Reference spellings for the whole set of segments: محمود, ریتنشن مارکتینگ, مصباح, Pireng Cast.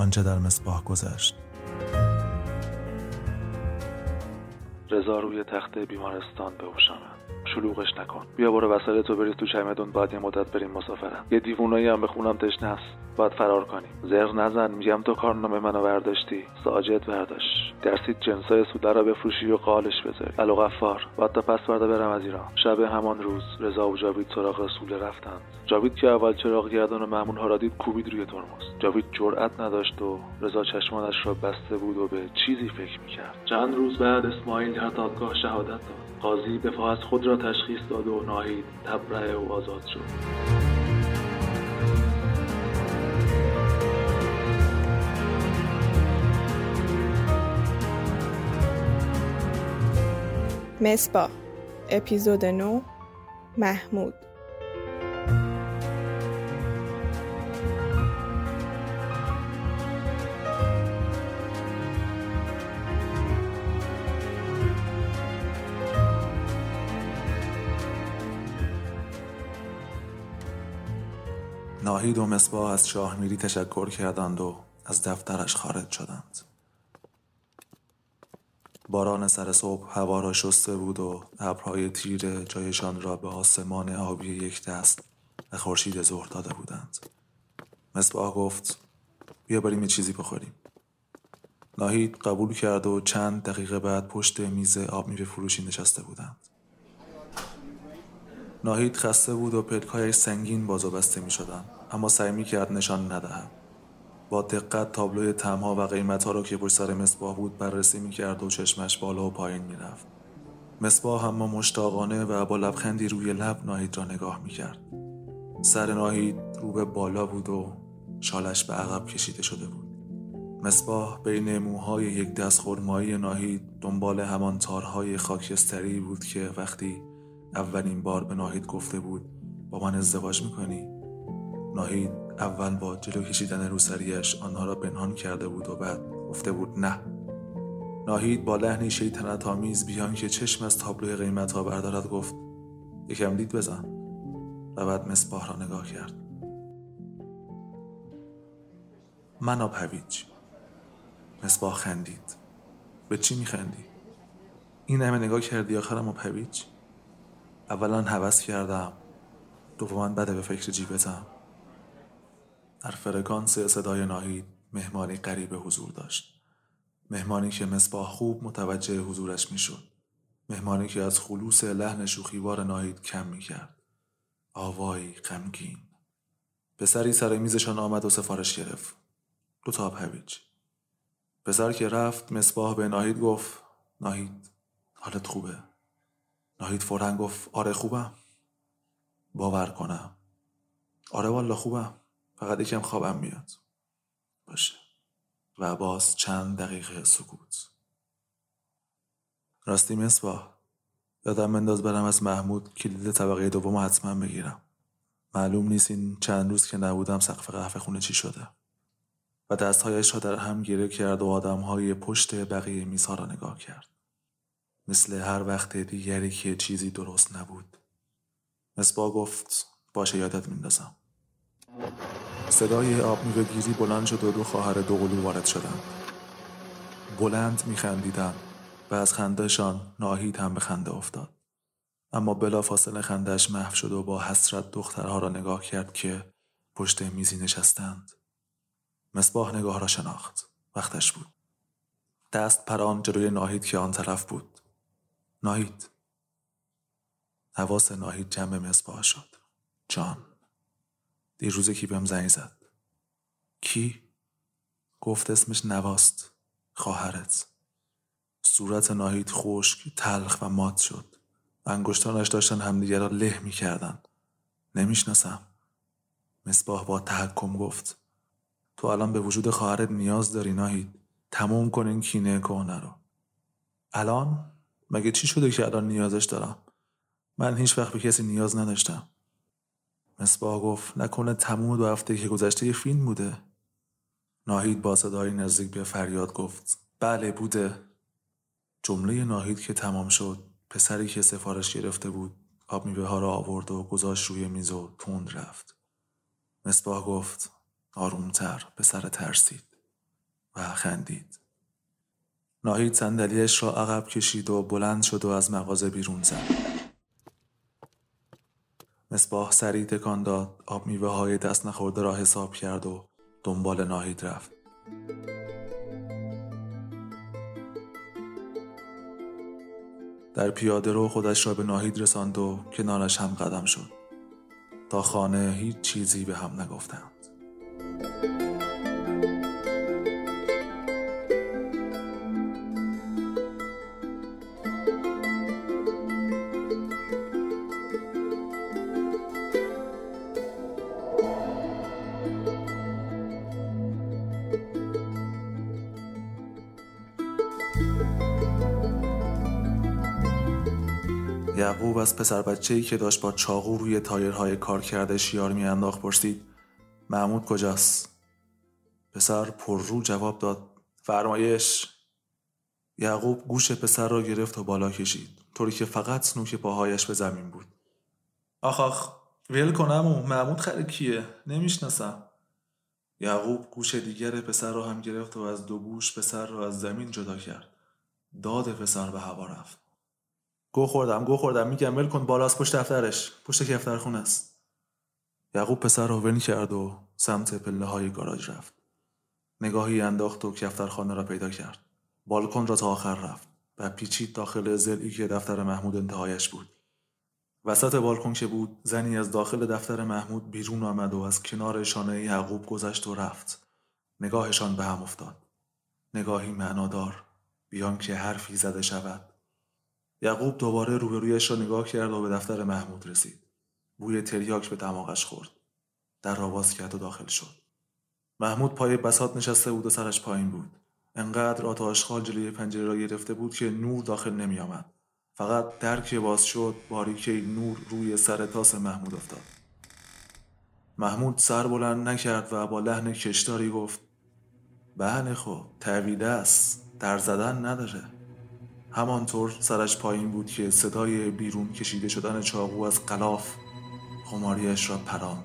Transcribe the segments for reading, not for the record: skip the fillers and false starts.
آنچه در مصباح گذشت. رضا روی تخت بیمارستان به هوش آمد. شلوغش نکن. بیا برو وسایلتو بریز تو چمدون، بعد یه مدت بریم مسافرت. یه دیوونایی هم به خونم تشنه است. باید فرار کنیم. زر نزن، میگم تو کارنامه منو برداشتی. ساجد برداشت. درسید جنسای سوده رو بفروشی و قالش بذاری. الوغفار، بعد تا پس بردا برم از ایران. شب همان روز رضا و جاوید سراغ رسول رفتند. جاوید که اول چراغ گردان مأمون ها را دید، کوبید روی ترمز. جاوید جرأت نداشت و رضا چشمانش را بسته بود و به چیزی فکر می‌کرد. چند روز بعد اسماعیل در دادگاه شهادت داد. قاضی دفاع از خود را تشخیص داد و ناهید تبرئه و آزاد شد. مصباح اپیزود 9 محمود. ناهید و مصباح از شاه میری تشکر کردند و از دفترش خارج شدند. باران سر صبح هوا را شسته بود و ابرهای تیره جایشان را به آسمان آبی یک دست و خورشید ظهر داده بودند. مصباح گفت بیا بریم یه چیزی بخوریم. ناهید قبول کرد و چند دقیقه بعد پشت میز آب میوه فروشی نشسته بودند. ناهید خسته بود و پلک‌هایش سنگین باز و بسته می‌شدند، اما سعی می‌کرد نشان ندهد. با دقت تابلوی تمها و قیمتها رو که پشت سر مصباح بود بررسی می‌کرد و چشمش بالا و پایین می‌رفت. مصباح هم مشتاقانه و با لبخندی روی لب ناهید را نگاه می‌کرد. سر ناهید رو به بالا بود و شالش به عقب کشیده شده بود. مصباح بین موهای یک دست خرمایی ناهید دنبال همان تارهای خاکستری بود که وقتی اولین بار به ناهید گفته بود با من ازدواج می‌کنی، ناهید اول با جلو کشیدن روسریش آنها را پنهان کرده بود و بعد گفته بود نه. ناهید با لحنی شیطنت‌آمیز بیان که چشم از تابلوی قیمت‌ها بردارد گفت یکم دید بزن و بعد مصباح را نگاه کرد. منا پویچ. مصباح خندید. به چی میخندی؟ این همه نگاه کردی آخرم و پویچ؟ اولا هوس کردم، دوما بده به فکر جیبتم. در فرکانس صدای ناهید مهمانی قریب حضور داشت. مهمانی که مصباح خوب متوجه حضورش می شد. مهمانی که از خلوص لحن شوخیوار ناهید کم می کرد. آوایی غمگین. پسری سر میزشان آمد و سفارش گرفت. 2 تا پویج. پسر که رفت مصباح به ناهید گفت ناهید حالت خوبه؟ ناهید فوراً گفت آره خوبم. باور کنم. آره والله خوبم. فقط یکم خوابم میاد. باشه. و باز چند دقیقه سکوت. راستی مصباح، یادم بنداز برم از محمود کلید طبقه 2 حتما بگیرم. معلوم نیست این چند روز که نبودم سقف قهوه خونه چی شده. و دستهایش را در هم گره کرد و آدمهای پشت بقیه میزها را نگاه کرد. مثل هر وقت دیگری که چیزی درست نبود. مصباح گفت باشه یادت میندازم. صدای آب میوه‌گیری بلند شد و 2 خواهر دوقلو وارد شدند. بلند میخندیدند و از خندهشان ناهید هم به خنده افتاد، اما بلافاصله خندهش محو شد و با حسرت دخترها را نگاه کرد که پشت میزی نشستند. مصباح نگاه را شناخت. وقتش بود. دست پران جلوی ناهید که آن طرف بود. ناهید. حواس ناهید جمع مصباح شد. جان، دیروز کی بهم زنگ زد؟ کی؟ گفت اسمش نواست، خواهرت. صورت ناهید خشک، تلخ و مات شد. انگشتانش داشتن همدیگر را له می‌کردن. نمی‌شناسم. مصباح با تحکم گفت تو الان به وجود خواهرت نیاز داری ناهید. تموم کن این کینه کهنه رو. الان مگه چی شده که الان نیازش دارم؟ من هیچ وقت به کسی نیاز نداشتم. مصباح گفت نکنه تموم 2 هفته که گذشته یه فیلم بوده؟ ناهید با صدای نزدیک به فریاد گفت بله بوده. جمله ناهید که تمام شد پسری که سفارش گرفته بود آب میوه ها را آورد و گذاشت روی میز و تند رفت. مصباح گفت آرومتر. پسر ترسید. و خندید. ناهید صندلی‌اش را عقب کشید و بلند شد و از مغازه بیرون زد. مصباح سریع تکان داد، آب میوه های دست نخورده را حساب کرد و دنبال ناهید رفت. در پیاده رو خودش را به ناهید رساند و کنارش هم قدم شد. تا خانه هیچ چیزی به هم نگفتند. یعقوب از پسر بچه‌ای که داشت با چاقو روی تایرهای کار کرده شیار میانداخت پرسید: محمود کجاست؟ پسر پر رو جواب داد: فرمایش. یعقوب گوش پسر را گرفت و بالا کشید، طوری که فقط نوک پاهایش به زمین بود. آخ ویل کنم و محمود خره کیه؟ نمیشناسم. یعقوب گوش دیگر پسر را هم گرفت و از دو گوش پسر را از زمین جدا کرد. داد پسر به هوا رفت. گو خوردم میگم ول کن، بالا از پشت دفترش، پشت کفترخونه است. یعقوب پسر را ول کرد و سمت پله‌های گاراژ رفت. نگاهی انداخت و کفترخانه را پیدا کرد. بالکن را تا آخر رفت و پیچید داخل ضلعی که دفتر محمود انتهایش بود. وسط بالکن که بود، زنی از داخل دفتر محمود بیرون آمد و از کنار شانه یعقوب گذشت و رفت. نگاهشان به هم افتاد. نگاهی معنادار، بیان که حرفی زده شود. یعقوب دوباره روبرویش را نگاه کرد و به دفتر محمود رسید. بوی تریاک به دماغش خورد. در را باز کرد و داخل شد. محمود پای بساط نشسته بود و سرش پایین بود. انقدر آتشخال جلوی پنجره را گرفته بود که نور داخل نمی آمد. فقط در که باز شد، باریکه نور روی سر تاس محمود افتاد. محمود سر بلند نکرد و با لحن کشداری گفت: بله خب، تعویده است، در زدن نداره. همانطور سرش پایین بود که صدای بیرون کشیده شدن چاقو از غلاف خماریش را پراند.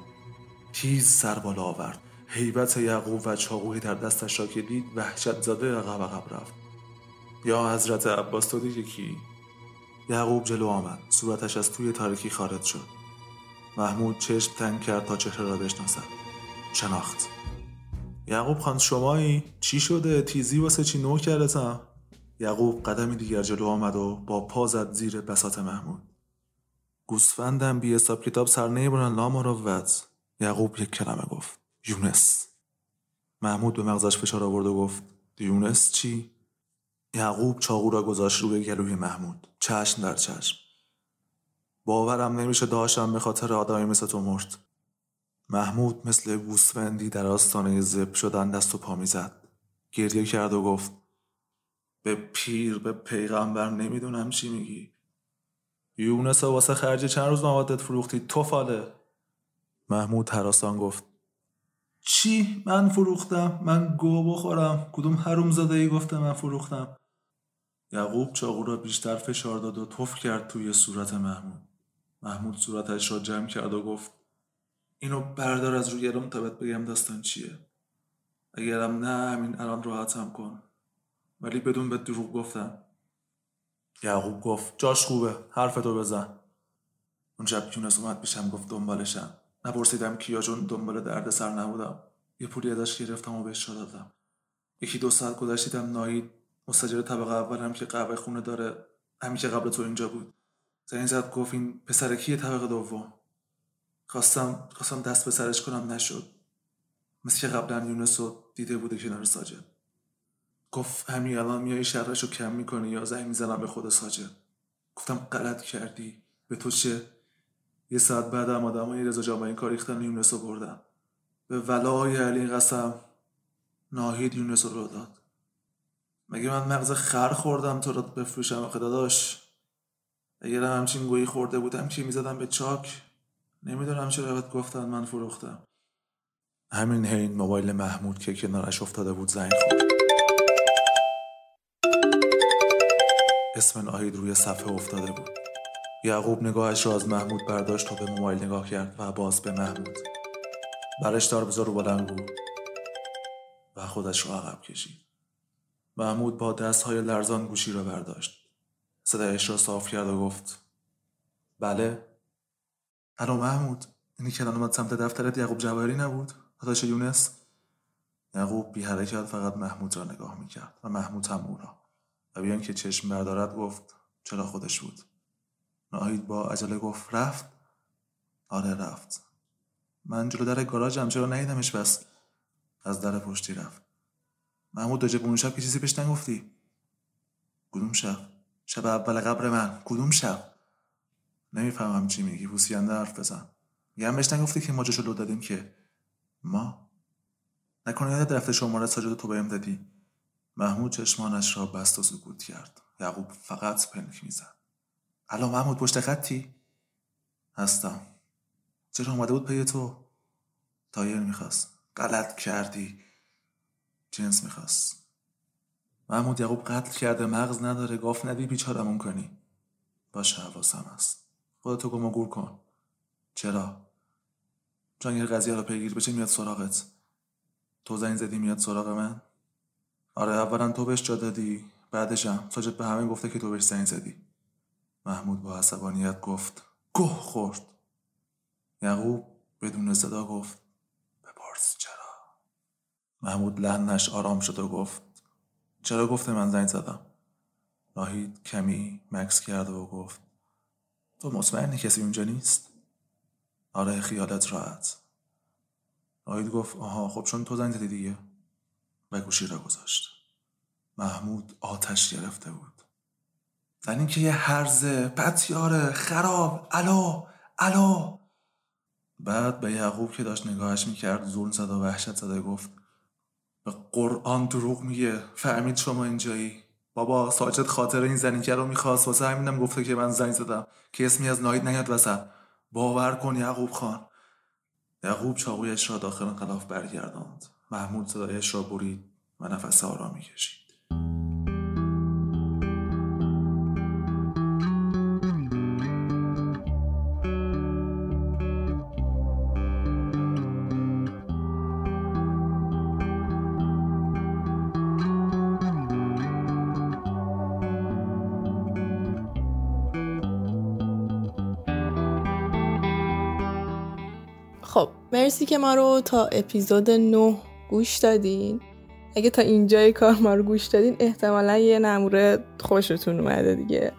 تیز سر بالا آورد. هیبت یعقوب و چاقوی در دستش را که دید، وحشت زده عقب رفت. یا حضرت عباس، تو دیگه کی؟ یعقوب جلو آمد. صورتش از توی تاریکی خارج شد. محمود چشم تنگ کرد تا چهره را بشناسد. شناخت. یعقوب خان شمایی؟ چی شده؟ تیزی واسه چی نو کردتم؟ یعقوب قدمی دیگر جلو آمد و با پا زد زیر بساط محمود. گوسفندم بی حساب کتاب سر نمیبرن لاما را وز. یعقوب یک کلمه گفت: یونس. محمود به مغزش فشار آورد و گفت: یونس چی؟ یعقوب چاقو را گذاشت روی گلوی محمود. چشم در چشم. باورم نمیشه داشتم به خاطر آدمی مثل تو مرد. محمود مثل گوسفندی در آستانه ذبح شدن دست و پا میزد. گریه کرد و گفت: به پیر به پیغمبر نمیدونم چی میگی. یونس واسه خرج چند روز موادت فروختی توفاله. محمود هراسان گفت: چی من فروختم؟ من گو بخورم، کدوم حرومزاده‌ای گفته من فروختم؟ یعقوب چاقو را بیشتر فشار داد و تف کرد توی صورت محمود. محمود صورتش را جمع کرد و گفت: اینو بردار از روی گلوم تا بهت بگم داستان چیه. اگرم نه همین الان راحتم کن، ولی بدون به دروغ گفتم. یعقوب گفت: جاش خوبه، حرفتو بزن. اون شب یونس اومد پیشم، گفت دنبالشم. نپرسیدم کیا چون دنبال درد سر نبودم. یه پولی ازش گرفتم و بهش دادم. یکی دو ساعت گذشتیدم ناهید، مستاجر طبقه اولم که قهوه خونه داره، همین که قبل تو اینجا بود. زنگ زد گفت: این پسر کیه طبقه دوم؟ خواستم دست به سرش کنم، نشد. مثل که قبلا یونسو دیده بوده کنار ساجد. گفت: همین الان میای شرش رو کم میکنی یا زنگ میزنم به خود ساجد. گفتم: غلط کردی، به تو چه؟ یه ساعت بعد هم آدم های رضا جامعه این کار ریختن یونس رو بردن. به ولای علی قسم، ناهید یونس رو داد. مگه من مغز خر خوردم تو رو بفروشم؟ آخه داداش، اگرم همچین گویی خورده بودم که میزدم به چاک. نمیدونم چرا بهت گفتن من فروختم. همین هین موبایل محمود که کنارش افتاده بود زنگ خورد. اسم ناهید روی صفحه افتاده بود. یعقوب نگاهش را از محمود برداشت و به موبایل نگاه کرد و باز به محمود. برش دار بذار و بلند بود. و خودش را عقب کشید. محمود با دست‌های لرزان گوشی را برداشت. صدایش را صاف کرد و گفت: بله؟ الو محمود، اینی که الان اومد سمت دفترت یعقوب جواهری نبود؟ داداش یونس؟ یعقوب بی حرکت فقط محمود را نگاه میکرد و محمود هم او را. و بیان که چشم بردارد گفت: چرا خودش بود. ناهید با عجله گفت: رفت؟ آره رفت. من جلو در گاراژم، چرا ندیدمش؟ بس از در پشتی رفت. محمود دو جب اون شب که چیزی بهش نگفتی؟ کدوم شب؟ شب اول قبر من. کدوم شب؟ نمیفهمم چی میگی، پوسینده حرف بزن. میگم بهش نگفتی که ما جاشو لو دادیم که ما؟ نکنه یادت رفته شماره ساجد تو بهم دادی؟ محمود چشمانش را بست و سکوت کرد. یعقوب فقط پلک میزد. الو محمود، پشت خطی؟ هستم. چرا اومده بود پی تو؟ تایر میخواست. غلط کردی. جنس میخواست. محمود یعقوب قتل کرده، مغز نداره، گاف ندی، بیچارمون کنی. باشه حواسم هست. خودتو گم و گور کن. چرا؟ چون یه قضیه رو پیگیر بشه میاد سراغت. تو زنگ زدی میاد سراغ من؟ آره، اولا تو بهش جا دادی، بعدش هم ساجد به همین گفته که تو بهش زنگ زدی. محمود با عصبانیت گفت: گه خورد. یعقوب بدون صدا گفت: بپرس چرا. محمود لحنش آرام شد و گفت: چرا گفته من زنگ زدم؟ ناهید کمی مکس کرد و گفت: تو مطمئنی کسی اونجا نیست؟ آره، خیالت راحت. ناهید گفت: آها خب چون تو زنگ زدی دیگه. و گوشی را گذاشت. محمود آتش گرفته بود. زن این که یه هرزه پتیاره خراب الو الو. بعد به یعقوب که داشت نگاهش میکرد ظلم زد و وحشت زده گفت: به قرآن دروغ میگه، فهمید شما اینجایی؟ بابا ساجد خاطر این زنیکه رو میخواست، واسه همینم گفته که من زنگ زدم که اسمی از ناهید نیاد وسط. باور کن یعقوب خان. یعقوب چاقویش را داخل غلاف برگرداند. محمود صدایش را برید و نفس آرامی کشید. خب مرسی که ما رو تا اپیزود 9 گوش دادین. اگه تا اینجای کار ما رو گوش دادین احتمالا یه نموره خوشتون اومده دیگه.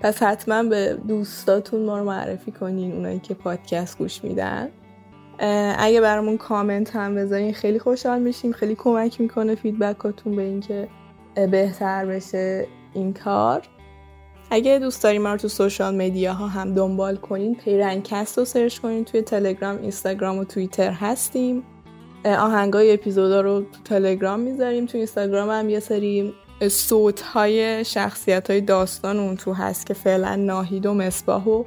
پس حتما به دوستاتون ما رو معرفی کنین، اونایی که پادکست گوش میدن. اگه برامون کامنت هم بذارین خیلی خوشحال میشیم، خیلی کمک میکنه فیدبکاتون به اینکه بهتر بشه این کار. اگه دوست دارین ما رو تو سوشال مدیاها هم دنبال کنین، پیرنگ کست رو سرچ کنین. توی تلگرام، اینستاگرام و توییتر هستیم. آهنگای اپیزودا رو تو تلگرام میذاریم. تو اینستاگرام هم یه سری صوت‌های شخصیت‌های داستان اون تو هست که فعلا ناهید و مصباح رو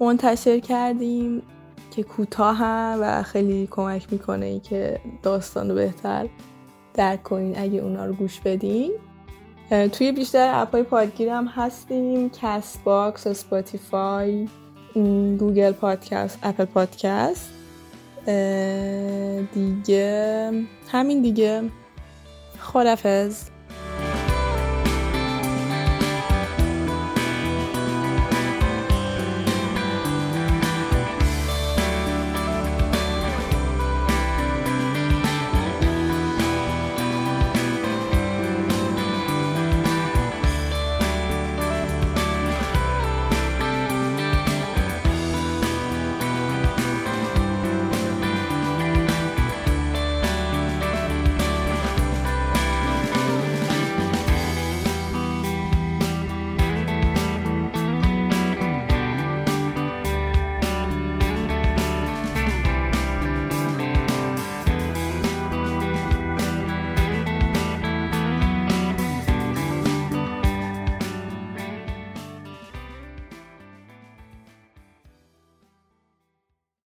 منتشر کردیم که کوتاهن و خیلی کمک میکنه این که داستان رو بهتر درک کنین اگه اونا رو گوش بدین. توی بیشتر اپ‌های پادگیر هم هستیم: کست باکس، اسپاتیفای، گوگل پادکست، اپل پادکست. دیگه همین دیگه. خداحافظ.